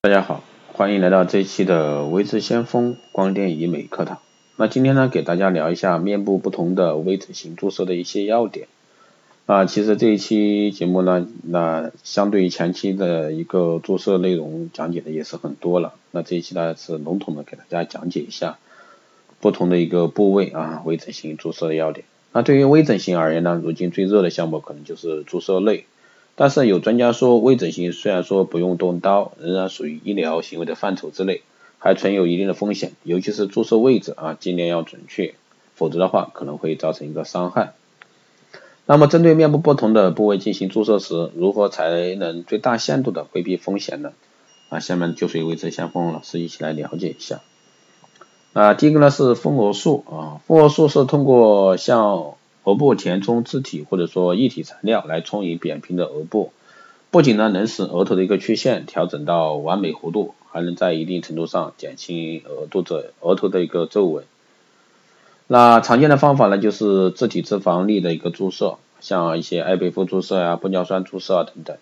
大家好，欢迎来到这一期的微智先锋光电医美课堂。那今天呢，给大家聊一下面部不同的微整形注射的一些要点。其实这一期节目呢，相对于前期的一个注射内容讲解的也是很多了。那这一期呢是笼统的给大家讲解一下不同的一个部位微整形注射的要点。那对于微整形而言呢，如今最热的项目可能就是注射类。但是有专家说，微整形虽然说不用动刀，仍然属于医疗行为的范畴之内，还存有一定的风险，尤其是注射位置尽量要准确，否则的话可能会造成一个伤害。那么针对面部不同的部位进行注射时，如何才能最大限度的规避风险呢？下面就随微智先锋老师一起来了解一下。第一个呢是丰额术丰额术是通过像额部填充自体或者说液体材料来充盈扁平的额部，不仅呢能使额头的一个曲线调整到完美弧度，还能在一定程度上减轻额头的一个皱纹。那常见的方法呢就是自体脂肪粒的一个注射，像一些艾贝夫注射玻尿酸注射等等。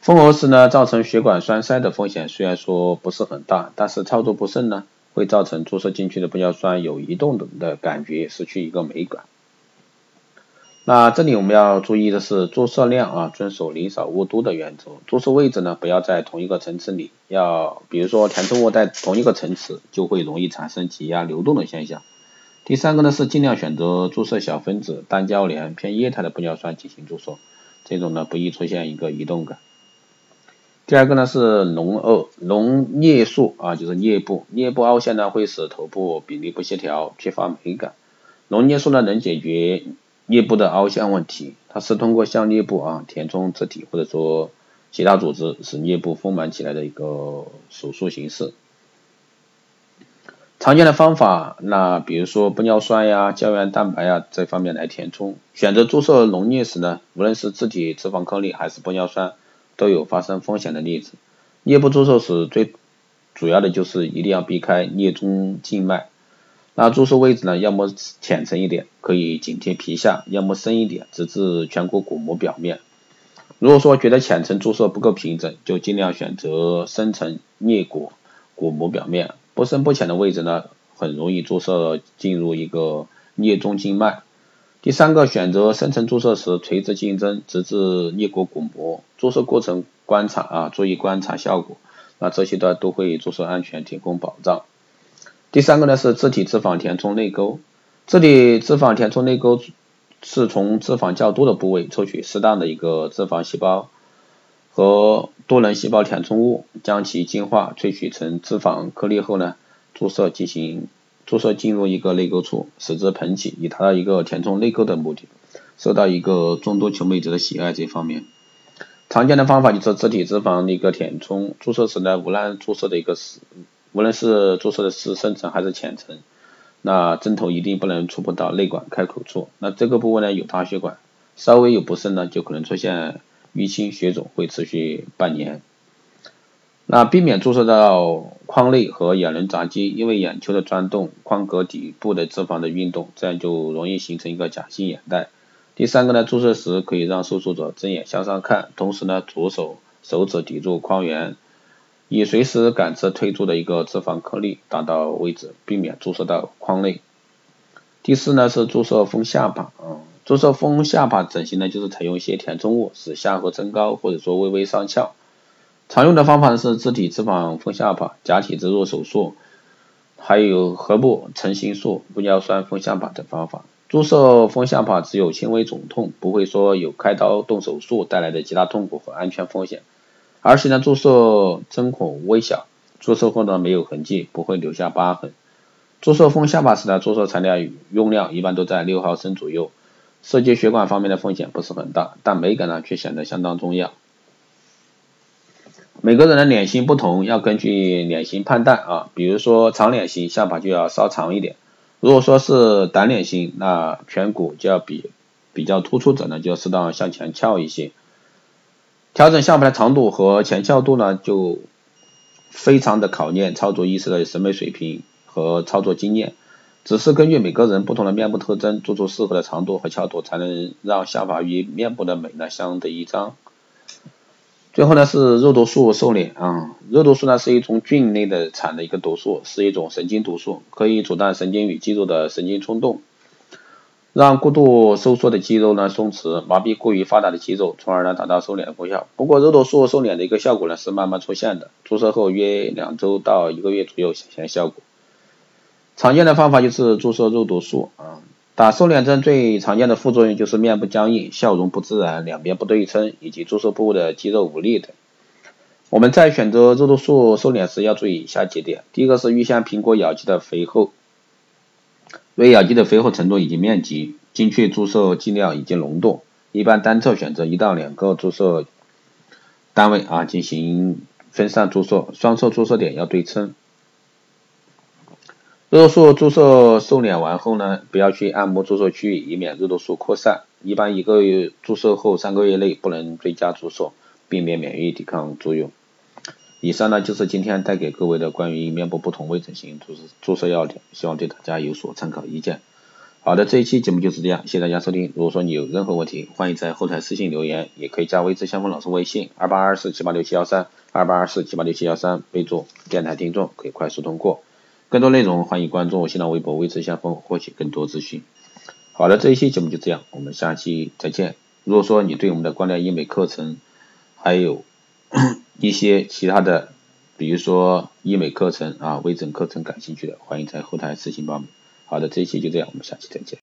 丰额时呢造成血管栓塞的风险虽然说不是很大，但是操作不慎呢会造成注射进去的玻尿酸有移动的感觉，失去一个美感。那这里我们要注意的是注射量遵守宁少勿多的原则，注射位置呢不要在同一个层次里，比如说填充物在同一个层次就会容易产生挤压流动的现象。第三个呢是尽量选择注射小分子单交联偏液态的玻尿酸进行注射，这种呢不易出现一个移动感。第二个呢是颞术就是颞部凹陷呢会使头部比例不协调，缺乏美感。颞术呢能解决颞部的凹陷问题，它是通过向颞部填充自体或者说其他组织，使颞部丰满起来的一个手术形式。常见的方法，那比如说玻尿酸胶原蛋白这方面来填充。选择注射颞颞时呢，无论是自体脂肪颗粒还是玻尿酸，都有发生风险的例子。颞部注射时最主要的就是一定要避开颞中静脉。那注射位置呢，要么浅层一点，可以紧贴皮下，要么深一点，直至颧骨骨膜表面。如果说觉得浅层注射不够平整，就尽量选择深层颞骨骨膜表面。不深不浅的位置呢，很容易注射进入一个颞中静脉。第三个，选择深层注射时垂直进针，直至颞骨骨膜。注射过程注意观察效果。那这些都会注射安全提供保障。第三个呢是自体脂肪填充内沟，自体脂肪填充内沟是从脂肪较多的部位抽取适当的一个脂肪细胞和多能细胞填充物，将其净化萃取成脂肪颗粒后呢，注射进入一个内沟处，使之膨起，以达到一个填充内沟的目的，受到一个众多求美者的喜爱。这方面常见的方法就是自体脂肪的一个填充注射时呢，无论是注射的是深层还是浅层，那针头一定不能触碰到内管开口处，那这个部位呢有大血管，稍微有不慎呢就可能出现淤青血肿，会持续半年。那避免注射到眶内和眼轮匝肌，因为眼球的转动，眶隔底部的脂肪的运动，这样就容易形成一个假性眼袋。第三个呢，注射时可以让受术者睁眼向上看，同时呢左手手指抵住眶缘，以随时感知推出的一个脂肪颗粒，达到位置，避免注射到眶内。第四呢是注射丰下巴注射丰下巴整形呢，就是采用一些填充物使下颌增高或者说微微上翘。常用的方法是自体脂肪丰下巴、假体植入手术，还有颌部成形术、玻尿酸丰下巴等方法。注射丰下巴只有轻微肿痛，不会说有开刀动手术带来的极大痛苦和安全风险。而且呢，注射针孔微小，注射后呢没有痕迹，不会留下疤痕。注射丰下巴时呢，注射材料用量一般都在6毫升左右，涉及血管方面的风险不是很大，但美感呢却显得相当重要。每个人的脸型不同，要根据脸型判断比如说长脸型，下巴就要稍长一点；如果说是单脸型，那颧骨就要比较突出者呢，就要适当向前翘一些。调整下巴的长度和前翘度呢，就非常的考验操作医师的审美水平和操作经验。只是根据每个人不同的面部特征，做出适合的长度和翘度，才能让下巴与面部的美呢相得益彰。最后呢是肉毒素瘦脸啊，肉毒素呢是一种菌类的产的一个毒素，是一种神经毒素，可以阻断神经与肌肉的神经冲动，让过度收缩的肌肉呢松弛，麻痹过于发达的肌肉，从而呢达到瘦脸的功效。不过肉毒素瘦脸的一个效果呢是慢慢出现的，注射后约2周到1个月左右显现效果。常见的方法就是注射肉毒素啊。打瘦脸针最常见的副作用就是面部僵硬、笑容不自然、两边不对称以及注射部位的肌肉无力等。我们在选择肉毒素瘦脸时要注意以下几点：第一个是预先评估咬肌的肥厚，为咬肌的肥厚程度以及面积、精确注射剂量以及浓度，一般单侧选择1到2个注射单位啊进行分散注射，双侧注射点要对称。肉毒素注射瘦脸完后呢，不要去按摩注射区域，以免肉毒素扩散。一般1个月注射后3个月内不能追加注射，避免免疫抵抗作用。以上呢就是今天带给各位的关于面部不同位置型注射要点，希望对大家有所参考意见。好的，这一期节目就是这样，谢谢大家收听。如果说你有任何问题，欢迎在后台私信留言，也可以加微之先锋老师微信2824786713 2824786713，备注电台听众，可以快速通过。更多内容欢迎关注我新浪微博微之先锋，获取更多资讯。好的，这一期节目就这样，我们下期再见。如果说你对我们的光电医美课程还有一些其他的，比如说医美课程啊、微整课程感兴趣的，欢迎在后台私信报名。好的，这一期就这样，我们下期再见。